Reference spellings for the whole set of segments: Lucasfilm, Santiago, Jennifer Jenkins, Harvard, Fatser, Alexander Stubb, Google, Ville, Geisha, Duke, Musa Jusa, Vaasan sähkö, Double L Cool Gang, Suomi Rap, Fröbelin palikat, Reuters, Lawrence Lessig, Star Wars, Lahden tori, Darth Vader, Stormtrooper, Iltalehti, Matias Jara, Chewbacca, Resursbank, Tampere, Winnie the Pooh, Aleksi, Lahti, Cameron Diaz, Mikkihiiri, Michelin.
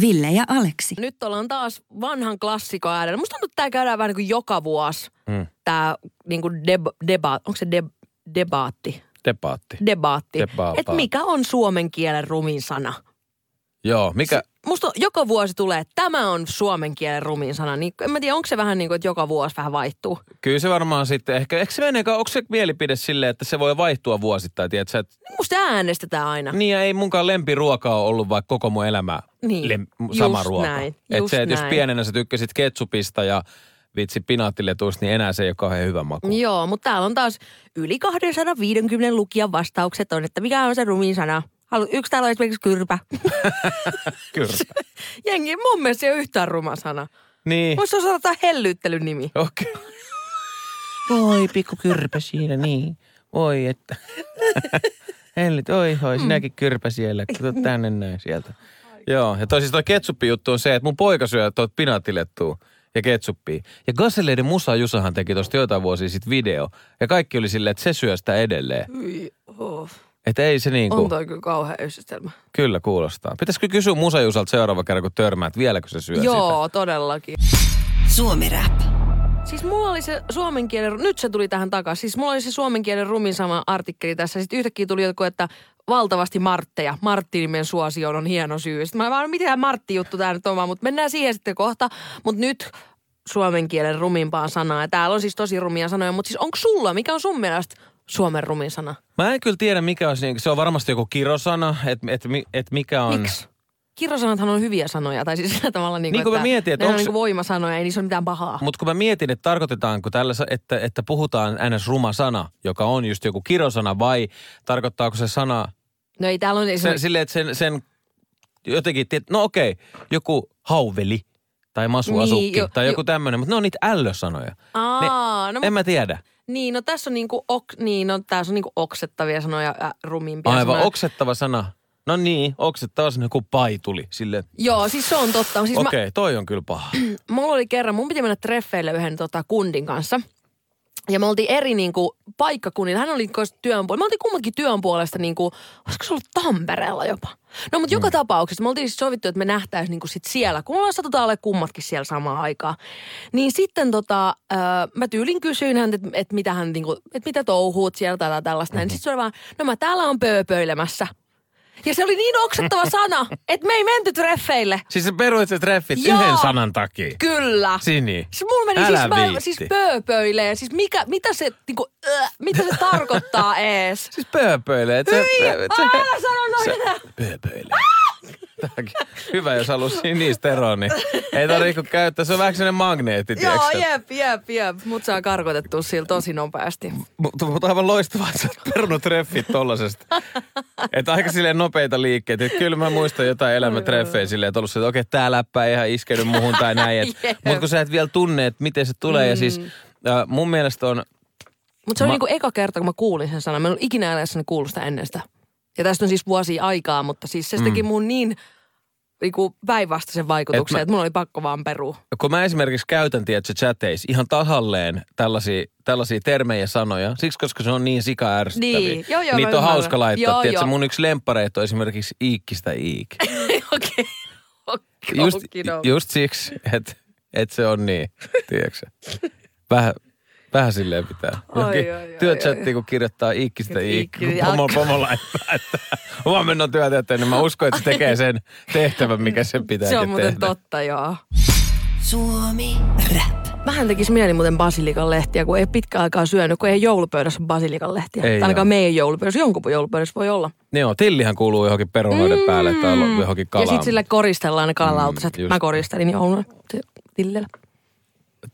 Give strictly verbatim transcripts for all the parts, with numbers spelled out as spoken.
Ville ja Aleksi. Nyt ollaan taas vanhan klassikon äärellä. Musta tuntuu, että tää käydään vähän niin kuin joka vuosi. Mm. Tää niin kuin deb- debaat, onko se deb- debaatti? Debaatti. Debaatti. Debaatti. Et mikä on suomen kielen rumin sana? Joo, mikä? S- musta joka vuosi tulee, että tämä on suomen kielen rumin sana. Niin, en mä tiedä, onko se vähän niin kuin, että joka vuosi vähän vaihtuu? Kyllä se varmaan sitten ehkä. Ehkä se meneekään, onko se mielipide silleen, että se voi vaihtua vuosittain, tiedätkö? Et... Musta äänestetään aina. Niin, ja ei munkaan lempiruokaa ole ollut vaikka koko mun elämää. Niin, Lem, sama just ruoka. Näin, et just se, että jos pienenä sä tykkäsit ketsupista ja vitsi pinaattiletuista, niin enää se ei ole kauhean hyvä maku. Joo, mutta täällä on taas yli kaksisataaviisikymmentä lukijan vastaukset on, että mikä on se rumin sana. Halu, yksi täällä on esimerkiksi kyrpä. Kyrpä. Jengi, mun mielestä ei ole yhtään ruma sana. Niin. Voisi osata tämä hellyttelyn nimi. Okei. Okay. Voi, pikku kyrpä siinä, niin. Voi, että. Hellyt, oi, oi, sinäkin kyrpä siellä. Kato tänne näin sieltä. Joo, ja toi siis toi ketsuppi-juttu on se, että mun poika syö tuot pinaattilettua ja ketsuppia. Ja Gazelleiden Musa Jusahan teki tosta joitain vuosia sit video. Ja kaikki oli silleen, että se syö sitä edelleen. Oh. Että ei se niinku... On toi kyllä kauhean yhdistelmä. Kyllä kuulostaa. Pitäisikö kysyä Musa Jusalta seuraava kerran, kun törmäät, vieläkö se syö Joo, sitä? Joo, todellakin. Suomi Rap. Siis mulla oli se suomen kielen... Nyt se tuli tähän takaisin. Siis mulla oli se suomen kielen rumin sama artikkeli tässä. Sitten yhtäkkiä tuli joku, että... Valtavasti Martteja. Martti-nimen suosioon on hieno syy. Sitten mä vaan, miten Martti-juttu tää nyt on, mutta mennään siihen sitten kohta. Mutta nyt suomen kielen rumimpaa sanaa. Ja täällä on siis tosi rumia sanoja, mutta siis onko sulla, mikä on sun mielestä suomen rumin sana? Mä en kyllä tiedä, mikä on. Se on varmasti joku kirosana, että et, et mikä on. Miksi? Kirosanathan on hyviä sanoja, tai siis sillä tavalla, niin kuin, niin, että, mietin, että ne onks... on niin voimasanoja, ei niissä ole mitään pahaa. Mutta kun mä mietin, että tarkoitetaanko tällä, että, että puhutaan ns. Ruma sana, joka on just joku kirosana, vai tarkoittaako se sana... No ei täällä on esimerkiksi... Silleen, että sen, sen jotenkin, no okei, joku hauveli tai masuasukki niin, jo, tai joku jo... tämmöinen, mutta ne on niitä ällösanoja. Aa, ne, no, en mä tiedä. Niin, no tässä on niinku, ok, niin, no, tässä on niinku oksettavia sanoja, äh, rumimpia Aivan, sanoja. Aivan, oksettava sana. No niin, oksettava sanoja, kun paituli silleen. Joo, siis se on totta. Siis okei, mä... toi on kyllä paha. Mulla oli kerran, mun piti mennä treffeille yhden tota, kundin kanssa. Ja me oltiin eri niinku paikkakunnilla. Hän oli työn puolesta. Me oltiin kummankin työn puolesta niinku, olisiko se ollut Tampereella jopa? No mutta mm. joka tapauksessa me oltiin sovittu, että me nähtäisiin niinku sit siellä. Kun me ollaan satutaan olemaan kummatkin siellä samaan aikaan. Niin sitten tota, äh, mä tyylin kysyin häntä, että et mitä hän niinku, että mitä touhuut siellä tai tällaista. Mm-hmm. Sitten se oli vaan, no mä täällä on pööpöilemässä. Ja se oli niin oksettava sana, että me ei menty treffeille. Siis se peruit se treffit Joo, yhden sanan takia. Kyllä. Sini. Siis mulla meni Älä siis, mä, siis pööpöilee. Siis mikä, mitä se, niinku, äh, mitä se tarkoittaa ees? Siis pööpöilee. Se, Hyi, aah, sano noin. Pööpöilee. Hyvä, jos halusi niistä eroon, niin ei tarvitse käyttää. Se on vähän sellainen magneetti, tiedätkö? Joo, jep, jep, jep. Mut saa karkotettua sillä tosi nopeasti. Mutta mut aivan loistavaa, että sä oot perunut treffit tollasesta. Että aika silleen nopeita liikkeitä. Et kyllä mä muistan jotain elämätreffejä silleen, että ollut se, että okei, tää läppä ei ihan iskenyt muuhun tai näin. Mutta kun sä et vielä tunne, että miten se tulee. Mm. Ja siis äh, mun mielestä on... Mutta se on mä... niinku eka kerta, kun mä kuulin sen sanan. Mä en ollut ikinä äänessä kuullut sitä ennen sitä. Ja tästä on siis vuosia aikaa, mutta siis se mm. teki mun niin niinku päinvastaisen vaikutuksen, että mulla oli pakko vaan perua. Kun mä esimerkiksi käytän, tiedätkö, chateissa ihan tahalleen tällaisia, tällaisia termejä sanoja, siksi koska se on niin sika-ärsyttäviä. Niin, joo, joo, niitä on ymmärrän. Hauska laittaa, joo, tiedätkö, joo. Mun yksi lemppareita on esimerkiksi iikkistä iik. Okei, okei. Just, just siksi, että et se on niin, tiedätkö. Vähän... Vähän silleen pitää. Työchattiin, kun kirjoittaa iikkistä iikki, kun pomo, pomo laittaa, että huomenna on työtehtävä, niin mä uskon, että se tekee sen tehtävän, mikä sen pitää tehdä. Se on muuten tehdä. Totta, joo. Suomi Rap. Vähän tekisi mieli muuten basilikan lehtiä, kun ei pitkään aikaa syönyt, kun ei joulupöydässä basilikan lehtiä. Ainakaan meidän joulupöydässä, jonkun joulupöydässä voi olla. Joo, tillihän kuuluu johonkin perunoiden mm. päälle tai johonkin kalaan. Ja sitten sille koristellaan ne kalalautaset. Mm, mä koristelin joulun tillellä.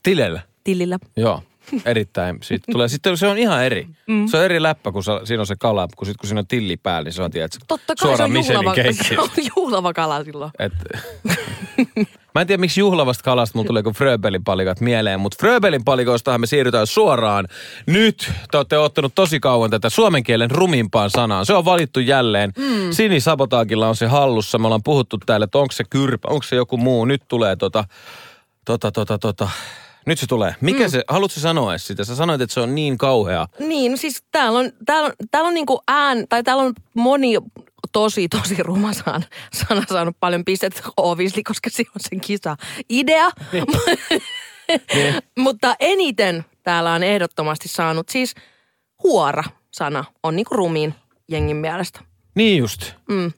Tilellä? Tillillä. Joo. Erittäin. Siitä tulee. Sitten se on ihan eri. Mm. Se on eri läppä, kun sa, siinä on se kala, kun, sit, kun siinä on tilli päällä, niin se on tietysti suoraan Michelin keittiöstä. Totta kai se on juhlava, se on juhlava kala silloin. Et, Mä en tiedä, miksi juhlavasta kalasta mulla tulee kuin Fröbelin palikat mieleen, mutta Fröbelin palikoistahan me siirrytään suoraan. Nyt te olette ottanut tosi kauan tätä suomen kielen rumimpaan sanaan. Se on valittu jälleen. Mm. Sinisabotaagilla on se hallussa. Me ollaan puhuttu täällä, että onko se kyrpä, onko se joku muu. Nyt tulee tota, tota, tota, tota. Nyt se tulee. Mikä mm. se, haluatko sanoa sitä? Sä sanoit, että se on niin kauhea. Niin, siis täällä on, täällä on, täällä on niinku ään, tai täällä on moni... Tosi, tosi ruma sana, sana saanut paljon pistettä, obviously, koska se on sen kisa idea. Niin. Niin. Mutta eniten täällä on ehdottomasti saanut siis huora-sana. On niinku rumiin jengin mielestä. Niin just. Mm.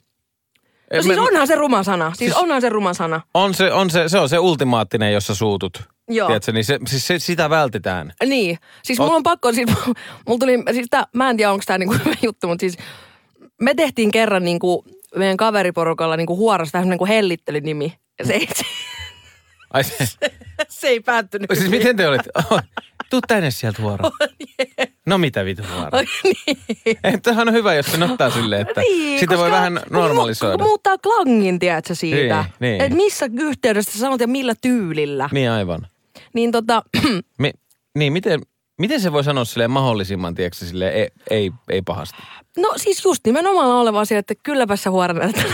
No siis onhan se ruma sana. Siis, siis onhan se ruma sana. On se, on se, se on se ultimaattinen, jossa suutut. Joo. Tiedätkö, niin se, siis se, sitä vältetään. Niin. Siis Ot... mulla on pakko, siis mulla tuli, siis tää, mä en tiedä onko tää niinku juttu, mutta siis... Me tehtiin kerran niinku meidän kaveriporukalla niinku huorasta tämmöinen niinku hellittelynimi. Se ei, se, Ai se. Se, se ei päättynyt. Siis miten te olitte? Oh, tuu tänne sieltä huoraan. Oh, yeah. No mitä vitu huoraan. Oh, niin. Tämähän on hyvä, jos se ottaa silleen, että niin, sitä voi vähän normalisoida. Mu- muuttaa klangin, tiedätkö, siitä. Niin, niin. Että missä yhteydessä sä sanot ja millä tyylillä. Niin aivan. Niin tota... Me, niin miten... Miten se voi sanoa silleen mahdollisimman, tiedätkö, silleen ei, ei, ei pahasti? No siis just nimenomaan oleva asia, että kylläpä sä huoranneet.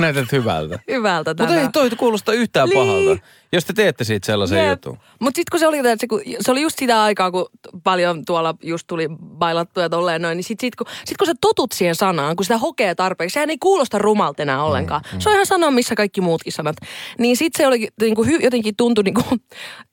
Näytät hyvältä. Hyvältä tänään. Mutta ei toi kuulosta yhtään Lii. pahalta, jos te teette siitä sellaisen jutun. Mutta sitten kun se oli, se, kun, se oli just sitä aikaa, kun paljon tuolla just tuli bailattua ja tolleen noin, niin sitten sit, kun, sit, kun sä totut siihen sanaan, kun sitä hokee tarpeeksi, sehän ei kuulosta rumalta enää ollenkaan. Mm, mm. Se on ihan sana, missä kaikki muutkin sanat. Niin sitten se oli, niinku, hy, jotenkin tuntui, niinku,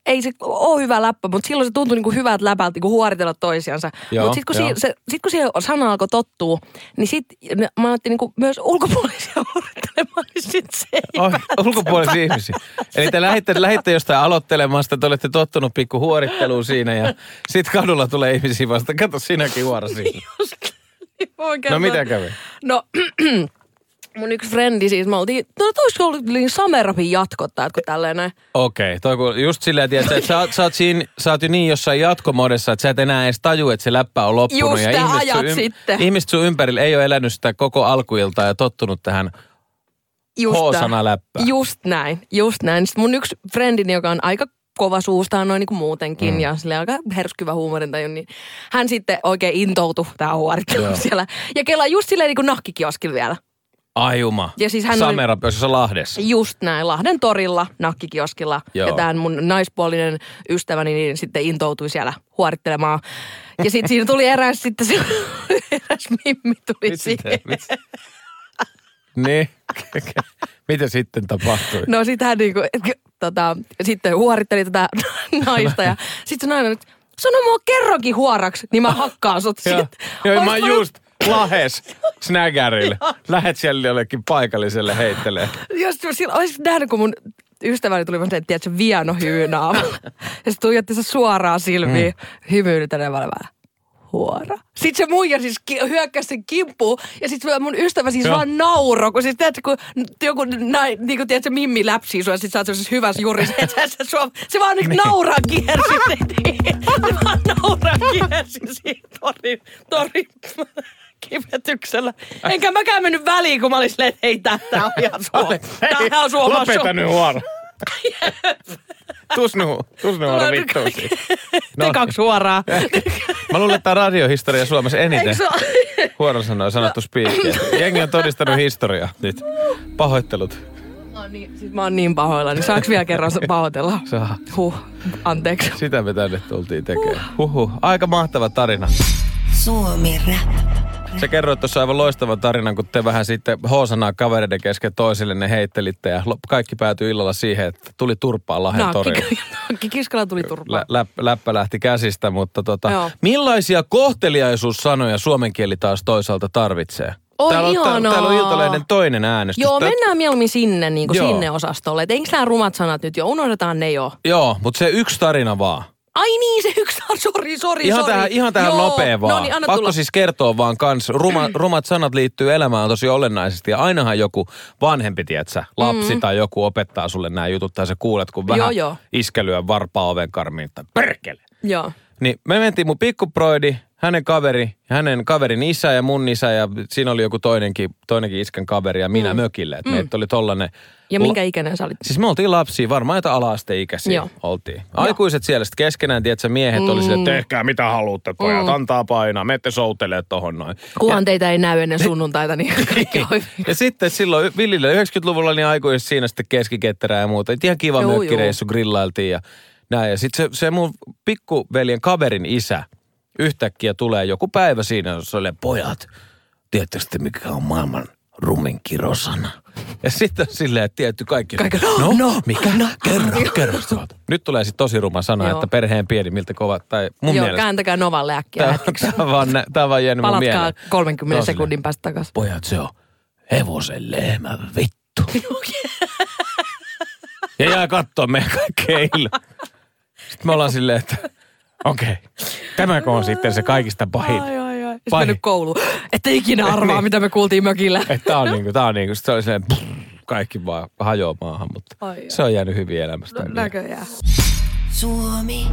ei se ole hyvä läppä, mutta silloin se tuntui niinku, hyvältä läpältä niinku, huoritella toisiansa. Mutta sitten kun, si, sit, kun siihen sana alkoi tottua, niin sitten mä ajattelin niinku, myös ulkopuolisia aloittelemaan, niin sit se ei oh, ulkopuolisia ihmisiä. Eli te lähditte, lähditte jostain aloittelemasta, te olette tottunut pikku huoritteluun siinä ja sit kadulla tulee ihmisiä vasta. Kato, sinäkin huorasi. Just, niin no mitä kävi? No mun yksi frendi siis, me oltiin, no toisko ollut Samerapin jatkottaa, kun tälleen näin. Okei, okay, just silleen, tiedätkö, että sä, sä, oot siinä, sä oot jo niin jossain jatkomodessa, että sä et enää edes taju, että se läppä on loppunut. Just ja te ihmiset ajat sun, sitten. Ihmiset sun ympärillä ei ole elänyt sitä koko alkuiltaa ja tottunut tähän H-sana läppää. Just näin, just näin. Sitten mun yksi frendini, joka on aika kova suustaan noin niin kuin muutenkin mm. ja silleen aika herskyvä huumorintaju, niin hän sitten oikein intoutui tähän huoritteluun siellä. Ja kelaa just silleen niin kuin nahkikioskin vielä. Ai juma. Ja siis hän Samerappi, oli... jossa Lahdessa. Just näin, Lahden torilla, nakkikioskilla. Joo. Ja tämän mun naispuolinen ystäväni niin sitten intoutui siellä huorittelemaan. Ja sitten siinä tuli eräs, sitten se eräs mimmi tuli mit siihen. Mit... Niin, mitä sitten tapahtui? No sit hän niinku, tota, sitten huoritteli tätä naista ja sitten se nainen, että sano mua kerrankin huoraksi, niin mä hakkaan sut sit. Joo, joo mä just... Lahes, snägärille. Lähet siellä jollekin paikalliselle heittelee. Jos olisit nähnyt, kun mun ystäväni tuli, että tiedätkö, vieno hyynaamalla. Ja se tuijotti se suoraan silmiin, mm. hymyilytelevällä vähän. Huora. Sitten se muija siis ki- hyökkäsi sen kimppuun, ja sitten mun ystävä siis Joo. vaan nauroi, kun siis tiedätkö, kun joku nainen, niin kuin tiedätkö, mimmi läpsii sua, ja sit sä oot sellaisessa hyvässä jurissa, että se, se, se vaan niin nauraa kiersi, se vaan nauraa kiersi siinä torin, torin kivetyksellä. Enkä mäkään mennyt väliin, kun mä olin silleen, että hei, tää on ihan Suomi. Tää on Suomi. Lopeta nyt huora. Tus nuhu, tus nuhu on vittuusi. No. Te kaksi huoraa. Mä luulen, että tää on radiohistoria Suomessa eniten. Huoran sanoja sanottu spiikkiä. Jengi on todistanut historiaa nyt. Pahoittelut. No niin, sit mä oon niin pahoilla, niin saaks vielä kerran pahoitella? Saa. Huh, anteeksi. Sitä me tänne tultiin tekemään. Huhhuh, aika mahtava tarina. Suomi Rap. Sä kerroit tuossa aivan loistavan tarinan, kun te vähän sitten H-sanaa kavereiden kesken toisille ne heittelitte ja kaikki päätyi illalla siihen, että tuli turpaan Lahden torille. Kiskalla tuli turpaan. Lä, läp, läppä lähti käsistä, mutta tota, Joo. millaisia kohteliaisuussanoja suomen kieli taas toisaalta tarvitsee? On täällä, on, täällä on Iltalehden toinen äänestys. Joo, Tät... mennään mieluummin sinne, niin kuin sinne osastolle. Et eikö nämä rumat sanat nyt jo? Unohdetaan ne jo. Joo, mutta se yksi tarina vaan. Ai niin, se yksi on, sori, sori, ihan sori. Tähän, ihan tähän nopea vaan. No niin, pakko tulla. Siis kertoa vaan kans, Ruma, rumat sanat liittyy elämään tosi olennaisesti. Ja ainahan joku vanhempi, tietsä, lapsi mm. tai joku opettaa sulle nämä jutut. Tai sä kuulet, kun vähän jo, jo. iskelyä varpaa oven karmiin, tai perkele. Joo. Niin me mentiin mun pikkuproidi, hänen kaveri, hänen kaverin isä ja mun isä. Ja siinä oli joku toinenkin, toinenkin iskän kaveri ja minä mm. mökille. Että mm. meitä oli tollanen Ja minkä ikäinen sä olit? Siis me oltiin lapsia, varmaan jotain ala-asteikäisiä Joo. oltiin. Aikuiset Joo. siellä sitten keskenään, tiedätkö, miehet mm. oli silleen, tehkää mitä haluatte, pojat, mm. antaa painaa, menette soutelee tohon noin. Kuhan ja... teitä ei näy ennen sunnuntaita, niin kaikki on. Ja sitten silloin Villillä yhdeksänkymmentäluvulla niin aikuiset siinä sitten keskiketterää ja muuta. Ihan kiva mökkireissu, grillailtiin ja näin. Ja sitten se, se mun pikkuveljen kaverin isä yhtäkkiä tulee joku päivä siinä, jossa oli pojat, tiedättekö te mikä on maailman rummin kirosana? Ja sitten on silleen tietty kaikki. Kaikki no, no, mikä? No, kerro, no. kerro. Nyt tulee sitten tosi ruma sana, että perheen pienimmiltä kovat. Tai mun Joo, mielestä. Kääntäkää Novalle äkkiä hetkeksi. Tämä on vaan, vaan jäänyt mun mieleen. Palatkaa kolmenkymmenen sekunnin päästä takaisin. Pojat, se on hevosen lehmän vittu. Ja jää kattoo meidän kaikkea illalla. Sitten me ollaan silleen, että okei, okay, tämäkö on sitten se kaikista pahin. Ai, ai, ai. Sitten mennyt kouluun. Että ikinä arvaa, niin, mitä me kuultiin mökillä. Että tää on niinku, tää on niinku, se oli silleen, pff, kaikki vaan hajoaa maahan, mutta ai, se on jäänyt hyvin elämästä. No, näköjään. Suomi.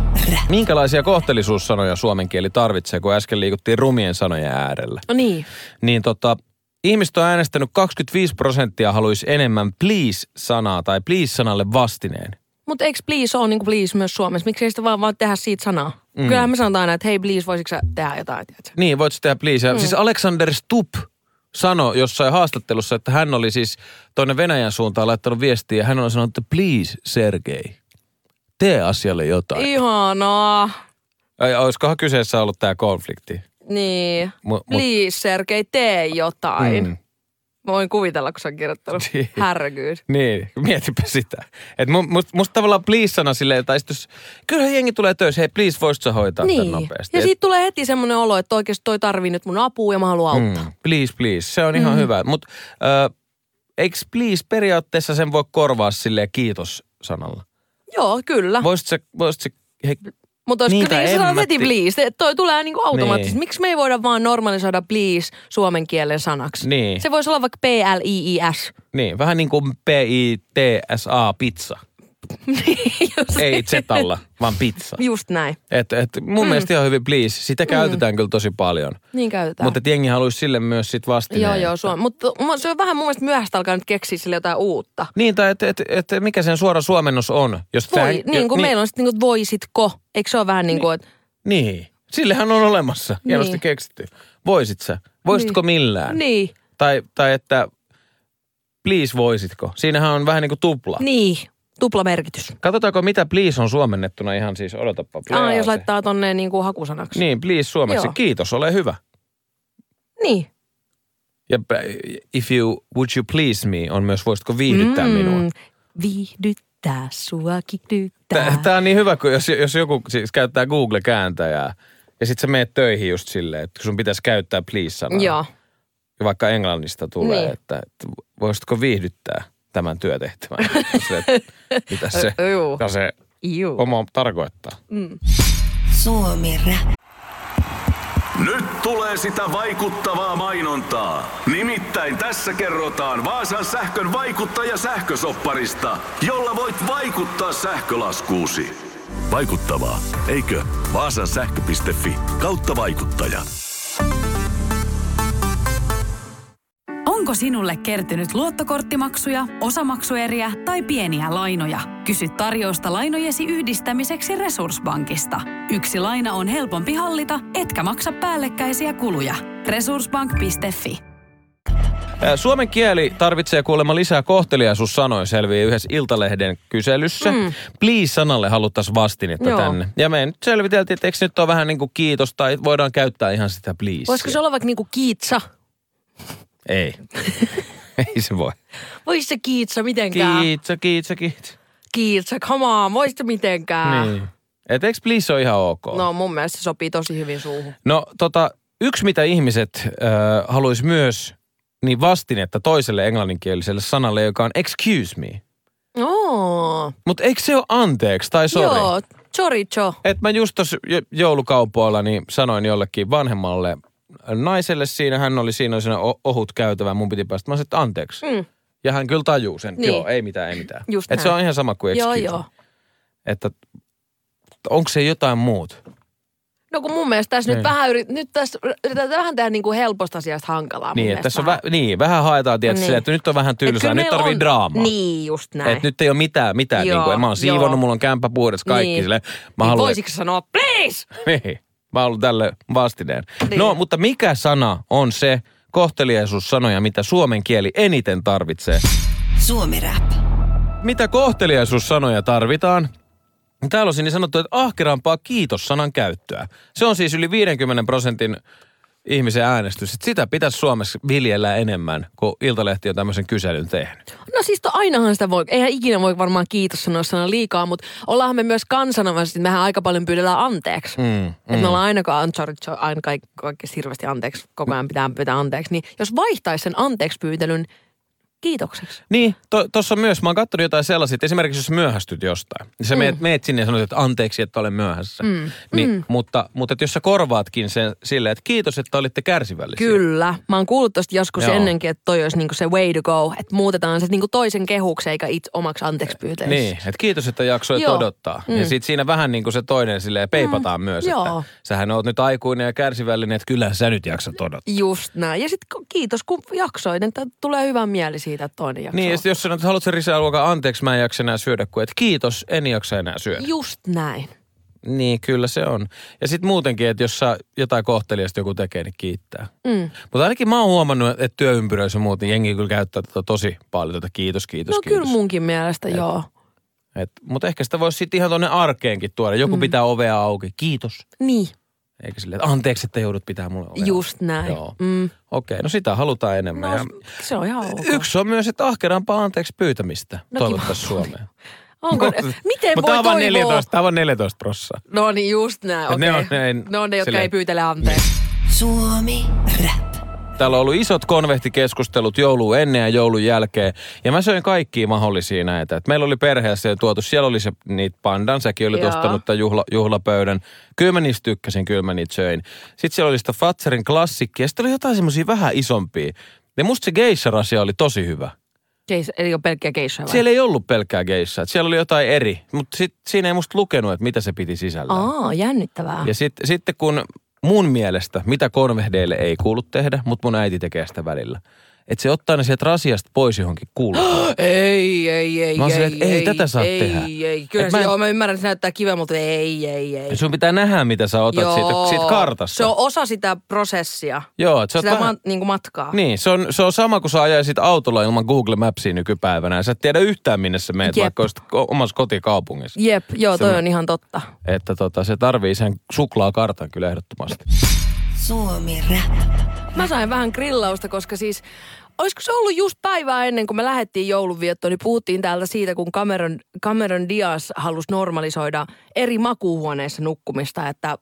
Minkälaisia kohtelisuussanoja suomen kieli tarvitsee, kun äsken liikuttiin rumien sanojen äärellä? No niin. Niin tota, ihmiset on äänestänyt kaksikymmentäviisi prosenttia haluaisi enemmän please-sanaa tai please-sanalle vastineen. Mutta eikö please ole niin kuin please myös Suomessa? Miksi ei sitä vaan, vaan tehdä siitä sanaa? Mm. Kyllähän me sanotaan aina, että hei please, voisitko sä tehdä jotain? Tiedätkö? Niin, voit sä tehdä please. Mm. Siis Alexander Stubb sanoi jossain haastattelussa, että hän oli siis tuonne Venäjän suuntaan laittanut viestiä. Hän on sanonut, että please Sergei, tee asialle jotain. Ihanaa. Ei, olisikohan kyseessä ollut tämä konflikti? Niin. Mu- please Sergei, tee jotain. Mm. Voin kuvitella, kun sä oon kirjoittanut. Niin. Härkyyn. Niin, mietipä sitä. Että must, musta tavallaan please-sana silleen, tai sitten jos, kyllähän jengi tulee töissä, hei please, voisit sä hoitaa niin. tämän nopeasti. Ja siitä tulee heti semmoinen olo, että oikeasti toi tarvii nyt mun apua ja mä haluan auttaa. Mm, please, please, se on mm. ihan hyvä. Mutta äh, eikö please periaatteessa sen voi korvaa silleen kiitos-sanalla? Joo, kyllä. Voisit sä, voisit sä, hei... Mutta olisiko niitä niin sanoa heti please? Toi tulee niinku automaattisesti. Niin. Miksi me ei voida vaan normalisoida please suomen kielen sanaksi? Niin. Se voisi olla vaikka P L I I S. Niin, vähän niin kuin P I T S A pizza. Ei zetalla, vaan pizza. Just näin. Et, et mun mm. mielestä ihan hyvin please. Sitä mm. käytetään kyllä tosi paljon. Niin käytetään. Mutta jengi haluaisi sille myös sit vastineen. Joo, joo, suom- mutta se on vähän mun mielestä myöhäistä alkaa nyt keksiä sille jotain uutta. Niin, tai että et, et, et mikä sen suora suomennos on. Jos Voi, tämän, niin kuin jo, niin, meillä on sitten niin voisitko. Eikö se ole vähän niin kuin, että... Niin, sillehän on olemassa. Hienosti niin. keksitty. Voisit sä? Voisitko niin. millään? Niin. Tai, tai että please voisitko? Siinähän on vähän niin kuin tupla. Niin. Tupla merkitys. Katsotaanko, mitä please on suomennettuna ihan siis, odotapa. Aa, jos laittaa tonne niin kuin hakusanaksi. Niin, please suomeksi. Joo. Kiitos, ole hyvä. Niin. Ja if you, would you please me on myös, voisitko viihdyttää mm. minua? Viihdyttää, sua kiihdyttää. Tää on niin hyvä, kun jos, jos joku siis käyttää Google-kääntäjää ja sit sä meet töihin just silleen, että sun pitäisi käyttää please-sanaa. Joo. Ja vaikka englannista tulee, niin. että, että voisitko viihdyttää tämän työtehtävän. Mitä se, mitä se oma tarkoittaa. Mm. Suomi Rap. Nyt tulee sitä vaikuttavaa mainontaa. Nimittäin tässä kerrotaan Vaasan sähkön vaikuttaja sähkösopparista, jolla voit vaikuttaa sähkölaskuusi. Vaikuttavaa, eikö? Vaasan sähkö piste fi kautta vaikuttaja. Onko sinulle kertynyt luottokorttimaksuja, osamaksueriä tai pieniä lainoja? Kysy tarjousta lainojesi yhdistämiseksi Resursbankista. Yksi laina on helpompi hallita, etkä maksa päällekkäisiä kuluja. Resursbank piste fi Suomen kieli tarvitsee kuulemma lisää kohteliaisuussanoja, selviää yhdessä Iltalehden kyselyssä. Mm. Please-sanalle haluttaisiin vastinetta Joo. tänne. Ja me nyt selviteltiin, että eikö nyt ole vähän niin kuin kiitos tai voidaan käyttää ihan sitä please. Voisiko se olla vaikka niin kuin kiitsa? Ei. Ei se voi. Voisi se kiitsa mitenkään. Kiitsa, kiitsa, kiitsa. Kiitsa, come on, voisi se mitenkään. Niin. Et eikö please ole ihan ok? No mun mielestä se sopii tosi hyvin suuhun. No tota, yksi mitä ihmiset äh, haluaisi myös, niin vastinetta toiselle englanninkieliselle sanalle, joka on excuse me. Oo. Mut eikö se ole anteeksi tai sorry? Joo, choricho. Et mä just tossa joulukaupoilla niin sanoin jollekin vanhemmalle, naiselle siinä, hän oli siinä ohut käytävä, mun piti päästä. Mä sanoin, että anteeksi. Mm. Ja hän kyllä tajuu sen. Niin. Joo, ei mitään, ei mitään. Just että näin. Se on ihan sama kuin excuse. Joo, joo. Että onko se jotain muut? No kun mun mielestä tässä niin. nyt vähän yrit, nyt tässä yritetään vähän tehdä niin kuin helposta asiasta hankalaa mun niin, mielestä. Tässä on vä, niin, vähän haetaan tietysti niin. se, että nyt on vähän tylsää, nyt tarvii on... draamaa. Niin, just näin. Että nyt ei ole mitään, mitään joo, niin kuin, mä oon siivonnut, joo. mulla on kämppä puhdas kaikki niin. silleen. Niin haluan... voisitko sanoa, please? Niin, mä oon ollut tälle vastineen. Niin. No, mutta mikä sana on se kohteliaisuussanoja, mitä suomen kieli eniten tarvitsee? Suomi Rap. Mitä kohteliaisuussanoja tarvitaan? Täällä on niin sanottu, että ahkerampaa kiitos-sanan käyttöä. Se on siis yli viidenkymmenen prosentin ihmisen äänestys. Sitä pitäisi Suomessa viljellä enemmän, kun Iltalehti on tämmöisen kyselyn tehnyt. No siis to, ainahan sitä voi, eihän ikinä voi varmaan kiitos-sanoa sana liikaa, mutta ollaanhan me myös kansanomaisesti, mehän aika paljon pyydellään anteeksi. Mm, mm. Että me ollaan ainakaan, ainakaan, ainakaan kaikki hirveästi anteeksi, koko ajan pitää pyytää anteeksi. Niin jos vaihtaisi sen anteeksi pyytelyn kiitokseksi. Niin, tuossa to, myös, mä oon katsonut jotain sellaisia, esimerkiksi jos myöhästyt jostain, niin sä mm. meet, meet sinne ja sanoit, että anteeksi, että olen myöhässä. Mm. Niin, mm. Mutta, mutta että jos sä korvaatkin sen silleen, että kiitos, että olitte kärsivällisiä. Kyllä, mä oon kuullut tosta joskus Joo. ennenkin, että toi olisi niinku se way to go, että muutetaan se niinku toisen kehukseen eikä itse omaksi anteeksi pyytäisi. Niin, että kiitos, että jaksoit Joo. odottaa. Mm. Ja sit siinä vähän niinku se toinen silleen peipataan mm. myös, Joo. että sähän oot nyt aikuinen ja kärsivällinen, että kyllä sä nyt jaksat odottaa. Just näin, ja sit kiitos kun jaksoit, että tulee hyvä mieli siitä. Niin, ja jos sanot, että haluatko risää ruokaa, anteeksi, mä en jaksa enää syödä, kun et kiitos, en jaksa enää syödä. Just näin. Niin, kyllä se on. Ja sitten muutenkin, että jos sä jotain kohteliasta joku tekee, niin kiittää. Mm. Mutta ainakin mä oon huomannut, että työympyröissä muut, niin jengi kyllä käyttää tätä tosi paljon, tätä kiitos, kiitos, no, kiitos. No kyllä munkin mielestä, et, joo. Mutta ehkä sitä voisi sitten ihan tuonne arkeenkin tuoda. Joku mm. pitää ovea auki, kiitos. Niin. Eikä silleen, että anteeksi, että joudut pitää mulle ovea. Just näin. Joo. Mm. Okei, no sitä halutaan enemmän. No, se on ihan ok. Yksi on myös, että ahkerampaa anteeksi pyytämistä no, toivottaisiin Suomeen. Onko? Miten voi toivoa? Mutta tämä on neljätoista prosenttia. No niin, just näin. Okay. Ne on ne, no, ne jotka silleen... ei pyytele anteeksi. Suomi Rap. Täällä on ollut isot konvehtikeskustelut joulun ennen ja joulun jälkeen. Ja mä söin kaikkia mahdollisia näitä. Et meillä oli perheessä jo tuotu, siellä oli se, niitä pandan, säkin olit ostanut tämän juhla, juhlapöydän. Kyllä mä niistä tykkäsin, kyllä mä niitä söin. Sitten siellä oli sitä Fatserin klassikki ja sitten oli jotain semmoisia vähän isompia. Ja musta se geisha-rasia oli tosi hyvä. Geisha, eli on pelkkää geishaa vai? Siellä ei ollut pelkkää geishaa. Siellä oli jotain eri, mutta sit, siinä ei musta lukenut, että mitä se piti sisällään. Aa, jännittävää. Ja sitten sit kun... Mun mielestä, mitä konvehdeille ei kuulu tehdä, mutta mun äiti tekee sitä välillä. Että se ottaa ne sieltä rasiasta pois johonkin kuuluu. ei, ei, ei, mä oon ei, silleen, ei, ei, tätä saa ei, tehdä. Ei, ei, kyllä se, mä, en... joo, mä ymmärrän, että se näyttää kiveä, mutta ei, ei, ei. Sun pitää nähdä, mitä sä otat siitä, siitä kartasta. Se on osa sitä prosessia. Joo, että sä sitä vähän... ma- niin kuin matkaa. Niin, se on, se on sama, kun sä ajaisit autolla ilman Google Mapsia nykypäivänä. Sä et tiedä yhtään, minne sä meet, Jep. vaikka olisit omassa kotikaupungissa. Jep, joo, toi se, on ihan totta. Että tota, se tarvii sen suklaakartan kyllä ehdottomasti. Suomi Rap. Mä sain vähän grillausta, koska siis, olisiko se ollut just päivää ennen kuin me lähdettiin joulunviettoon, niin puhuttiin täältä siitä, kun Cameron, Cameron Diaz halusi normalisoida eri makuuhuoneissa nukkumista, että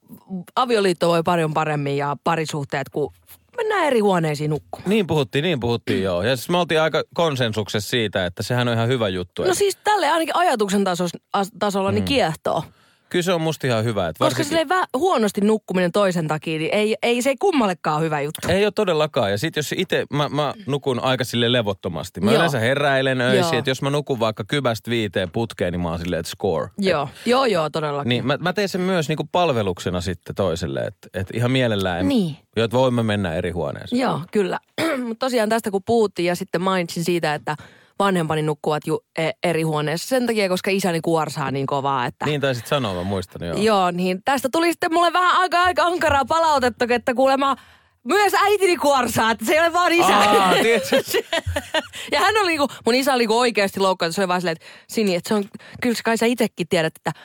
avioliitto voi paljon paremmin ja parisuhteet, kun mennään eri huoneisiin nukkumaan. Niin puhuttiin, niin puhuttiin joo. Ja siis me oltiin aika konsensuksessa siitä, että sehän on ihan hyvä juttu. No eli. Siis tälle ainakin ajatuksen tasos, as, tasolla mm. niin kiehtoo. Kyllä se on musta ihan hyvä. Että varsinkin... Koska silleen vähän huonosti nukkuminen toisen takia, niin ei, ei, se ei kummallekaan hyvä juttu. Ei ole todellakaan. Ja sit jos itse, mä, mä nukun aika silleen levottomasti. Mä Joo. yleensä heräilen öisin, että jos mä nukun vaikka kybästä viiteen putkeen, niin mä oon silleen, että score. Joo, et, joo, joo, todellakin. Niin, mä, mä tein sen myös niinku palveluksena sitten toiselle, että et ihan mielellään. Niin. Joo, että voimme mennä eri huoneeseen. Joo, kyllä. Mutta tosiaan tästä kun puhuttiin ja sitten mainitsin siitä, että... Vanhempani nukkuvat ju- eri huoneessa sen takia, koska isäni kuorsaa niin kovaa, että... Niin taisit sanoa, mä muistan, joo. Joo, niin tästä tuli sitten mulle vähän aika, aika ankaraa palautetta, että kuulemma myös äitini kuorsaa, että se ei ole vaan isä. Aa, tietysti. Ja hän oli niinku, mun isä oli niinku oikeasti loukkaantunut, se oli vaan silleen, että Sini, että se on, kyllä kai sä itsekin tiedät, että...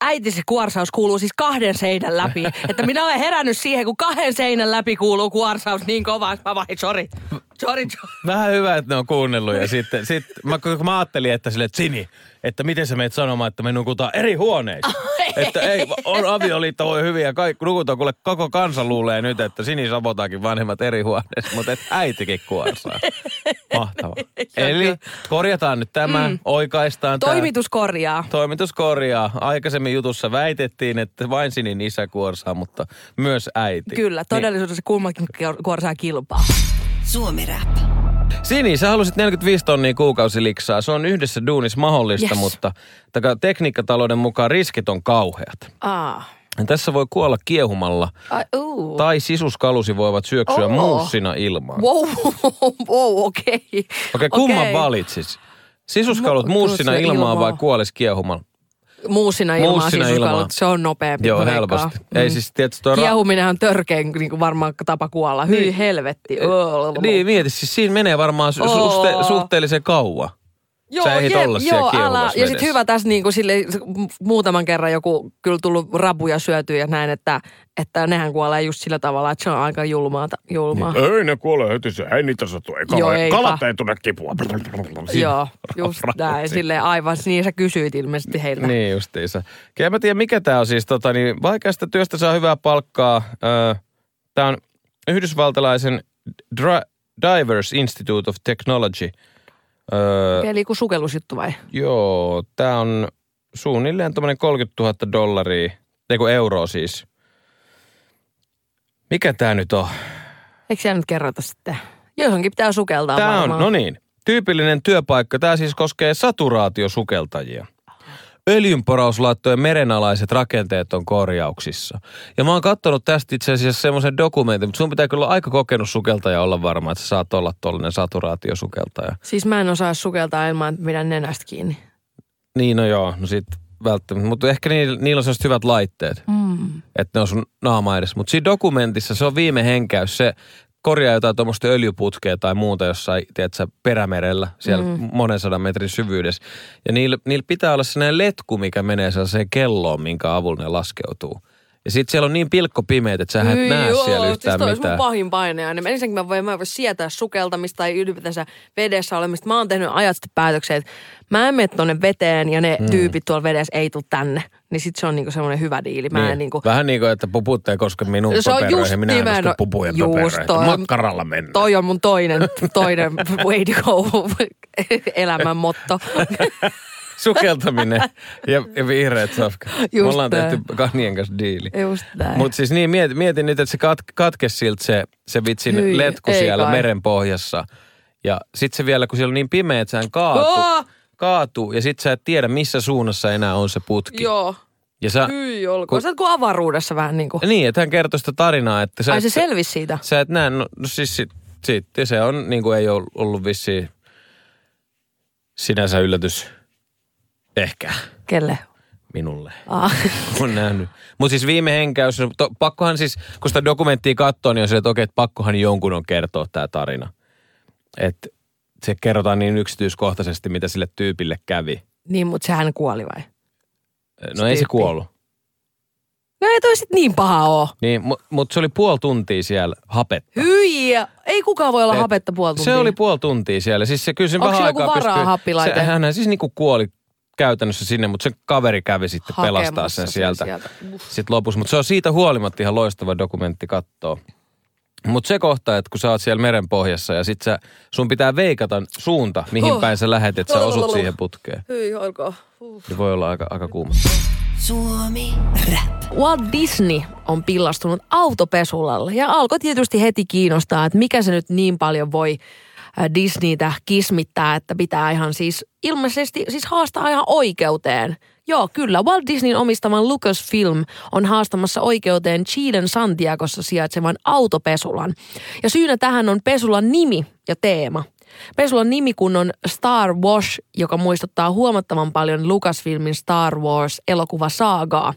Äiti se kuorsaus kuuluu siis kahden seinän läpi. Että minä olen herännyt siihen, kun kahden seinän läpi kuuluu kuorsaus niin kovaa. Mä vain, sori, sori. Vähän hyvä, että ne on kuunnellut. Ja sitten sit, mä, mä ajattelin, että sille, että Sini, että miten sä meet sanomaan, että me nukutaan eri huoneisiin. Että ei, on avioliitto voi hyvin ja kaikki nukutaan. Kuule, koko kansa luulee nyt, että Sini savotaakin vanhemmat eri huoneissa, mutta että äitikin kuorsaa. Mahtavaa. Eli korjataan nyt tämä, mm. oikaistaan tämä. Toimitus korjaa. Toimitus korjaa. Aikaisemmin jutussa väitettiin, että vain Sinin isä kuorsaa, mutta myös äiti. Kyllä, todellisuudessa niin. Kummankin kuorsaa kilpaa. Suomi Rap. Sini, sä halusit neljäkymmentäviisi tonnia kuukausiliksaa. Se on yhdessä duunis mahdollista, yes. mutta tekniikkatalouden mukaan riskit on kauheat. Aa. Tässä voi kuolla kiehumalla, uh, tai sisuskalusi voivat syöksyä oh. muussina ilmaan. Wow, wow, okei. Okay. Okei, okay, kumman okay. valitsis? Sisuskalut Mu- muussina ilmaan ilmaa. vai kuolis kiehumalla? Muusina ilmaa, Muusina sisuskalut, ilmaa. Se on nopeampi. Joo, helposti. Mm. Ei siis, tietysti ra- Kiehuminen on törkein niin varmaan tapa kuolla. Hyi niin. helvetti. Oh, niin, mieti, siis siinä menee varmaan su- oh. suhte- suhteellisen kauan. Joo, Sä ehdit jep, olla joo, ala. Ja sitten hyvä tässä niin kuin sille muutaman kerran joku kyllä tullut rapuja syötyä ja näin, että, että nehän kuolee just sillä tavalla, että se on aika julmaa. julmaa. Niin, ei ne kuolee heti, se ei niitä satu. Ei joo, ei kalat ka. ei tunne kipua. Joo, just näin. Silleen aivan, niin sä kysyit ilmeisesti heiltä. Niin justiinsa. Ja en mä tiedä, mikä tää on siis. Tota, niin vaikeasta työstä saa hyvää palkkaa. Tää on yhdysvaltalaisen Divers Institute of Technology. Öö, eli kun sukellusjuttu vai? Joo, tää on suunnilleen tommonen kolmekymmentätuhatta dollaria, eiku euroa siis. Mikä tää nyt on? Eikö siellä nyt kerrota sitten? Johonkin pitää sukeltaa tää varmaan. Tää on, no niin, tyypillinen työpaikka. Tää siis koskee saturaatiosukeltajia. Öljynporauslaittojen merenalaiset rakenteet on korjauksissa. Ja mä oon kattonut tästä itse asiassa semmoisen dokumentin, mutta sun pitää kyllä aika kokenut sukeltaja olla varma, että sä saat olla tollainen saturaatiosukeltaja. Siis mä en osaa sukeltaa ilman, että pidän nenästä kiinni. Niin, no joo, no sit välttämättä. Mutta ehkä niillä, niillä on sellaiset hyvät laitteet, mm. että ne on sun naama edes. Mutta siinä dokumentissa se on viime henkäys, se korjaa jotain tuommoista öljyputkea tai muuta jossain, tiedätkö, perämerellä, siellä mm. monen sadan metrin syvyydessä. Ja niillä, niillä pitää olla sellainen letku, mikä menee sellaiseen kelloon, minkä avulla ne laskeutuu. Ja sit siellä on niin pilkkopimeet, että sä et Yii, näe joo, siellä yhtään siis mitään. Joo, siis toi olisi mun pahin paineainen. Ensinnäkin mä voin, mä voin sietää sukeltamista tai ylipäätänsä vedessä olemista. Mä oon tehnyt ajat sitten päätöksiä, että mä en mene tuonne veteen ja ne mm. tyypit tuolla vedessä ei tule tänne. Niin sit se on niinku semmoinen hyvä diili. Mä niin. En niinku... Vähän niin kuin, että puput ei koske minun paperoihin. Minä en koske pupujen paperoihin. Makkaralla mennään. Toi on mun toinen, toinen way to go elämän motto. Sukeltaminen ja, ja vihreät safkat. Me ollaan tää. tehty kanien kanssa diili. Just näin. Mutta siis niin, mietin, mietin nyt, että se kat, katkesi siltä se, se vitsin Hyi, letku siellä kai. meren pohjassa. Ja sit se vielä, kun siellä on niin pimeä, että sehän kaatuu. Oh! Kaatuu ja sit sä et tiedä, missä suunnassa enää on se putki. Joo. Ja sä, Hyi olkoon. Kun, sä oot kuin avaruudessa vähän niin kuin. Niin, että hän kertoi sitä tarinaa, että sä... Ai se selvisi siitä. Sä et näe, no, no siis sit, sit, se on niin kuin ei ole ollut vissiin sinänsä yllätys... Ehkä. Kelle? Minulle. Ah. Olen nähnyt. Mutta siis viime henkäys, to, pakkohan siis, kun sitä dokumenttia katsoo, niin on se, että okei, että pakkohan jonkun on kertoa tämä tarina. Että se kerrotaan niin yksityiskohtaisesti, mitä sille tyypille kävi. Niin, mutta sehän kuoli vai? No se ei tyyppi. se kuollut. No ei toi sit niin paha oo. Niin, mutta mut se oli puoli tuntia siellä hapetta. Hyi, ei kukaan voi olla Et, hapetta puoli tuntia. Se oli puoli tuntia siellä. Siis se kyllä sen vähän aikaa pystyy. Onko se joku varaa happilaite? Hänhän siis niinku kuoli. Käytännössä sinne, mutta se kaveri kävi sitten Hakemassa pelastaa sen sieltä, sieltä. sitten lopussa. Mutta se on siitä huolimatta ihan loistava dokumentti kattoo. Mutta se kohta, että kun sä oot siellä meren pohjassa ja sit sä, sun pitää veikata suunta, mihin oh. päin sä lähet, että sä osut Lulululu. siihen putkeen. Hyi, olkaa. Uh. Se voi olla aika, aika kuuma. Suomi Rap. Walt Disney on pillastunut autopesulalle ja alkoi tietysti heti kiinnostaa, että mikä se nyt niin paljon voi... Disneytä kismittää, että pitää ihan siis ilmeisesti siis haastaa ihan oikeuteen. Joo, kyllä. Walt Disneyn omistaman Lucasfilm on haastamassa oikeuteen Chilen Santiagossa sijaitsevan autopesulan. Ja syynä tähän on pesulan nimi ja teema. Pesulan nimi kun on Star Wars, joka muistuttaa huomattavan paljon Lucasfilmin Star Wars-elokuvasaagaa.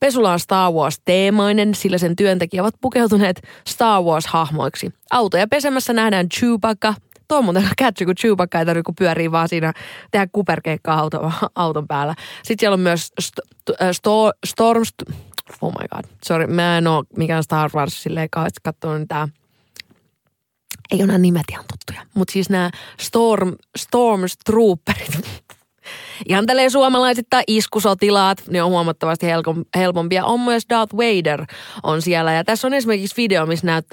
Pesula on Star Wars-teemainen, sillä sen työntekijät ovat pukeutuneet Star Wars-hahmoiksi. Autoja pesemässä nähdään Chewbacca. Tuo on muuten kätsy, kun Chewbacca ei tarvitse, kun pyörii vaan siinä tehdä kuperkeikkaa auto, auton päällä. Sitten siellä on myös st- st- Storm... St- oh my god, sorry, mä en ole mikään Star Wars silleen katsonut tää. Ei ole nämä nimet ihan tuttuja, mutta siis nämä storm, Stormtrooperit. Ihan tälleen suomalaisittain iskusotilaat, ne on huomattavasti helpompia. On myös Darth Vader on siellä. Ja tässä on esimerkiksi video, missä näyt,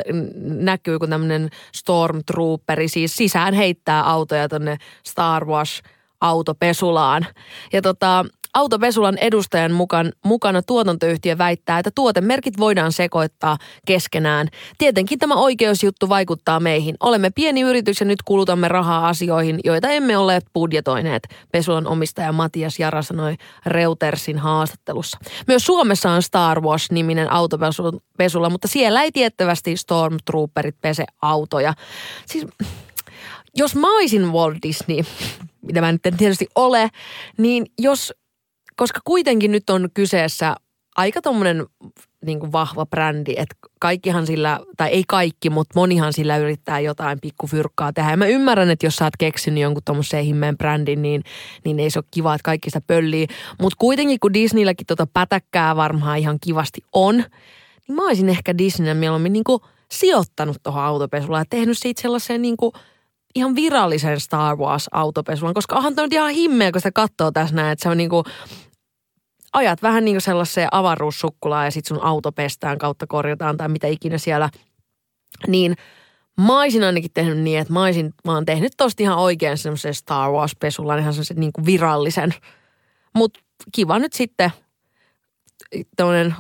näkyy, kun tämmöinen Stormtrooperi siis sisään heittää autoja tonne Star Wars-autopesulaan. Ja tota... Autopesulan edustajan mukaan, mukana tuotantoyhtiö väittää, että tuotemerkit voidaan sekoittaa keskenään. Tietenkin tämä oikeusjuttu vaikuttaa meihin. Olemme pieni yritys ja nyt kulutamme rahaa asioihin, joita emme ole budjetoineet, Pesulan omistaja Matias Jara sanoi Reutersin haastattelussa. Myös Suomessa on Star Wars-niminen autopesula, mutta siellä ei tiettävästi Stormtrooperit pese autoja. Siis, jos mä olisin Walt Disney, mitä mä nyt tietysti ole, niin jos, koska kuitenkin nyt on kyseessä aika tommonen niin kuin vahva brändi, että kaikkihan sillä, tai ei kaikki, mutta monihan sillä yrittää jotain pikkufyrkkaa tehdä. Ja mä ymmärrän, että jos sä oot keksinyt jonkun tommoseen himmeen brändin, niin, niin ei se ole kiva, että kaikki sitä pöllii. Mutta kuitenkin, kun Disneylläkin tota pätäkkää varmaan ihan kivasti on, niin mä olisin ehkä Disneynä mieluummin niin kuin sijoittanut tuohon autopesulaan ja tehnyt siitä sellaiseen niin kuin ihan virallisen Star Wars-autopesulan, koska onhan toi nyt ihan himmeä, kun sitä katsoo tässä näin, että se on niinku, ajat vähän niinku sellaiseen avaruussukkulaan ja sit sun auto pestään kautta korjataan tai mitä ikinä siellä. Niin mä oisin ainakin tehnyt niin, että mä, oisin, mä oon tehnyt tosta ihan oikein semmoisen Star Wars-pesulan, ihan semmoisen niinku virallisen. Mut kiva nyt sitten tämmönen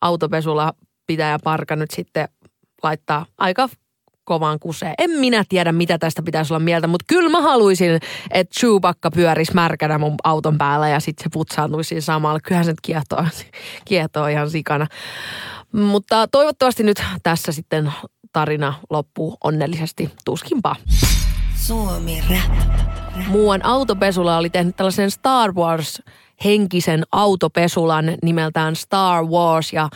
autopesula pitäjä parka nyt sitten laittaa aika kovaan kuseen. En minä tiedä, mitä tästä pitäisi olla mieltä, mutta kyllä mä haluaisin, että Chewbacca pyörisi märkänä mun auton päällä ja sitten se putsaantuisi siinä samalla. Kyllähän se nyt kiehtoo, kiehtoo ihan sikana. Mutta toivottavasti nyt tässä sitten tarina loppuu onnellisesti. Tuskimpaa. Suomi Rap. Muuan autopesula oli tehnyt tällaisen Star Wars-henkisen autopesulan nimeltään Star Wars ja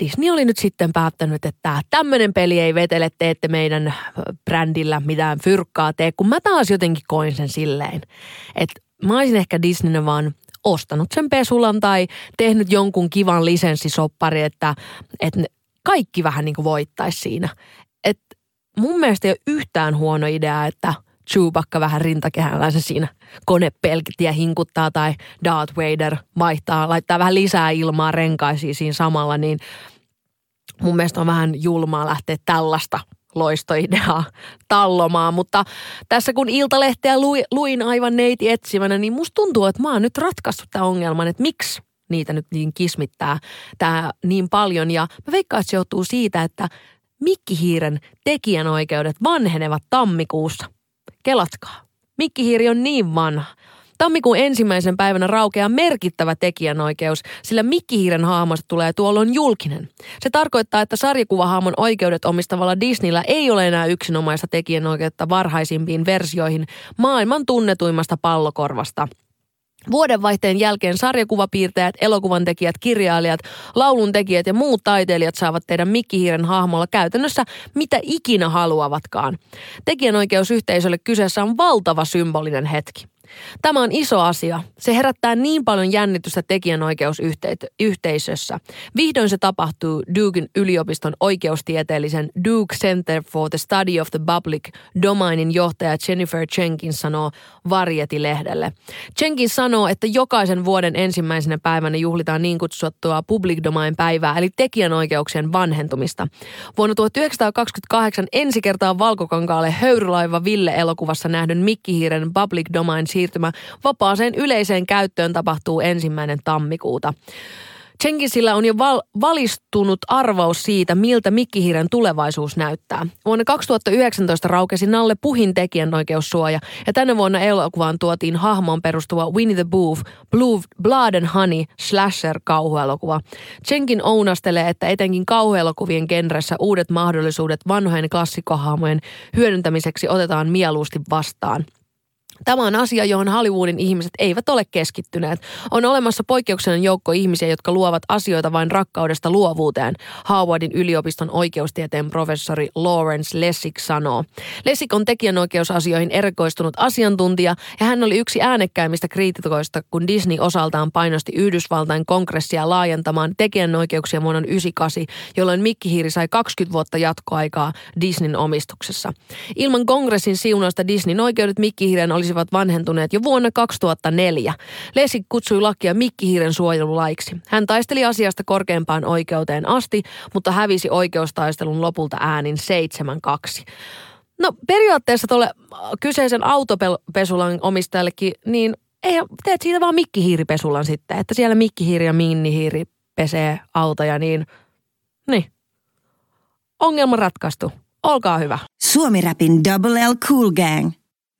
Disney oli nyt sitten päättänyt, että tämmöinen peli ei vetele, teette meidän brändillä mitään fyrkkaa tee, kun mä taas jotenkin koin sen silleen, että mä olisin ehkä Disneynä vaan ostanut sen pesulan tai tehnyt jonkun kivan lisenssisoppari, että, että kaikki vähän niin kuin voittaisi siinä. Et mun mielestä ei ole yhtään huono idea, että Chewbacca vähän rintakehälläisen siinä konepelkitiä hinkuttaa tai Darth Vader vaihtaa, laittaa vähän lisää ilmaa renkaisiin siinä samalla, niin mun mielestä on vähän julmaa lähteä tällaista loistoideaa tallomaan, mutta tässä kun Iltalehteä luin aivan neiti etsivänä, niin musta tuntuu, että mä oon nyt ratkaissut tämän ongelman, että miksi niitä nyt niin kismittää tää niin paljon ja mä veikkaan, että se johtuu siitä, että Mikkihiiren tekijänoikeudet vanhenevat tammikuussa. Kelatkaa. Mikkihiiri on niin vanha. Tammikuun ensimmäisen päivänä raukeaa merkittävä tekijänoikeus, sillä Mikkihiiren hahmosta tulee tuolloin julkinen. Se tarkoittaa, että sarjakuvahaamon oikeudet omistavalla Disneyllä ei ole enää yksinomaista tekijänoikeutta varhaisimpiin versioihin maailman tunnetuimmasta pallokorvasta. Vuodenvaihteen jälkeen sarjakuvapiirtäjät, elokuvantekijät, kirjailijat, lauluntekijät ja muut taiteilijat saavat tehdä Mikkihiiren hahmolla käytännössä mitä ikinä haluavatkaan. Tekijänoikeusyhteisölle kyseessä on valtava symbolinen hetki. Tämä on iso asia. Se herättää niin paljon jännitystä tekijänoikeusyhteisössä. Vihdoin se tapahtuu Duken yliopiston oikeustieteellisen Duke Center for the Study of the Public Domainin johtaja Jennifer Jenkins sanoo Variety-lehdelle. Jenkins sanoo, että jokaisen vuoden ensimmäisenä päivänä juhlitaan niin kutsuttua Public Domain-päivää, eli tekijänoikeuksien vanhentumista. Vuonna tuhatyhdeksänsataakaksikymmentäkahdeksan ensi kertaa valkokankaalle Höyrylaiva Ville -elokuvassa nähdyn Mikkihiiren Public Domain siirtymä vapaaseen yleiseen käyttöön tapahtuu ensimmäinen tammikuuta. Jenkinsillä on jo val- valistunut arvaus siitä, miltä Mikkihiiren tulevaisuus näyttää. Vuonna kaksituhattayhdeksäntoista raukesi Nalle Puhin tekijänoikeussuoja, ja tänä vuonna elokuvaan tuotiin hahmoon perustuva Winnie the Pooh, Blue, Blood and Honey, slasher-kauhuelokuva. Jenkin ounastelee, että etenkin kauhuelokuvien genressä uudet mahdollisuudet vanhojen klassikkohahmojen hyödyntämiseksi otetaan mieluusti vastaan. Tämä on asia, johon Hollywoodin ihmiset eivät ole keskittyneet. On olemassa poikkeuksellinen joukko ihmisiä, jotka luovat asioita vain rakkaudesta luovuuteen, Harvardin yliopiston oikeustieteen professori Lawrence Lessig sanoo. Lessig on tekijänoikeusasioihin erikoistunut asiantuntija, ja hän oli yksi äänekkäimmistä kriitikoista, kun Disney osaltaan painosti Yhdysvaltain kongressia laajentamaan tekijänoikeuksia vuonna yhdeksänkymmentäkahdeksan, jolloin Mikkihiiri sai kaksikymmentä vuotta jatkoaikaa Disneyn omistuksessa. Ilman kongressin siunausta Disneyn oikeudet Mikkihiiren olisi ovat vanhentuneet jo vuonna kaksituhattaneljä. Lessig kutsui lakia Mikkihiiren suojelulaiksi. Hän taisteli asiasta korkeimpaan oikeuteen asti, mutta hävisi oikeustaistelun lopulta äänin seitsemän kaksi. No periaatteessa tuolle kyseisen autopesulan omistajallekin, niin ei, teet siitä vaan mikkihiiripesulan sitten, että siellä mikkihiiri ja minnihiiri pesee auta ja niin. Niin. Ongelma ratkaistu. Olkaa hyvä. Suomi Rapin Double L Cool Gang.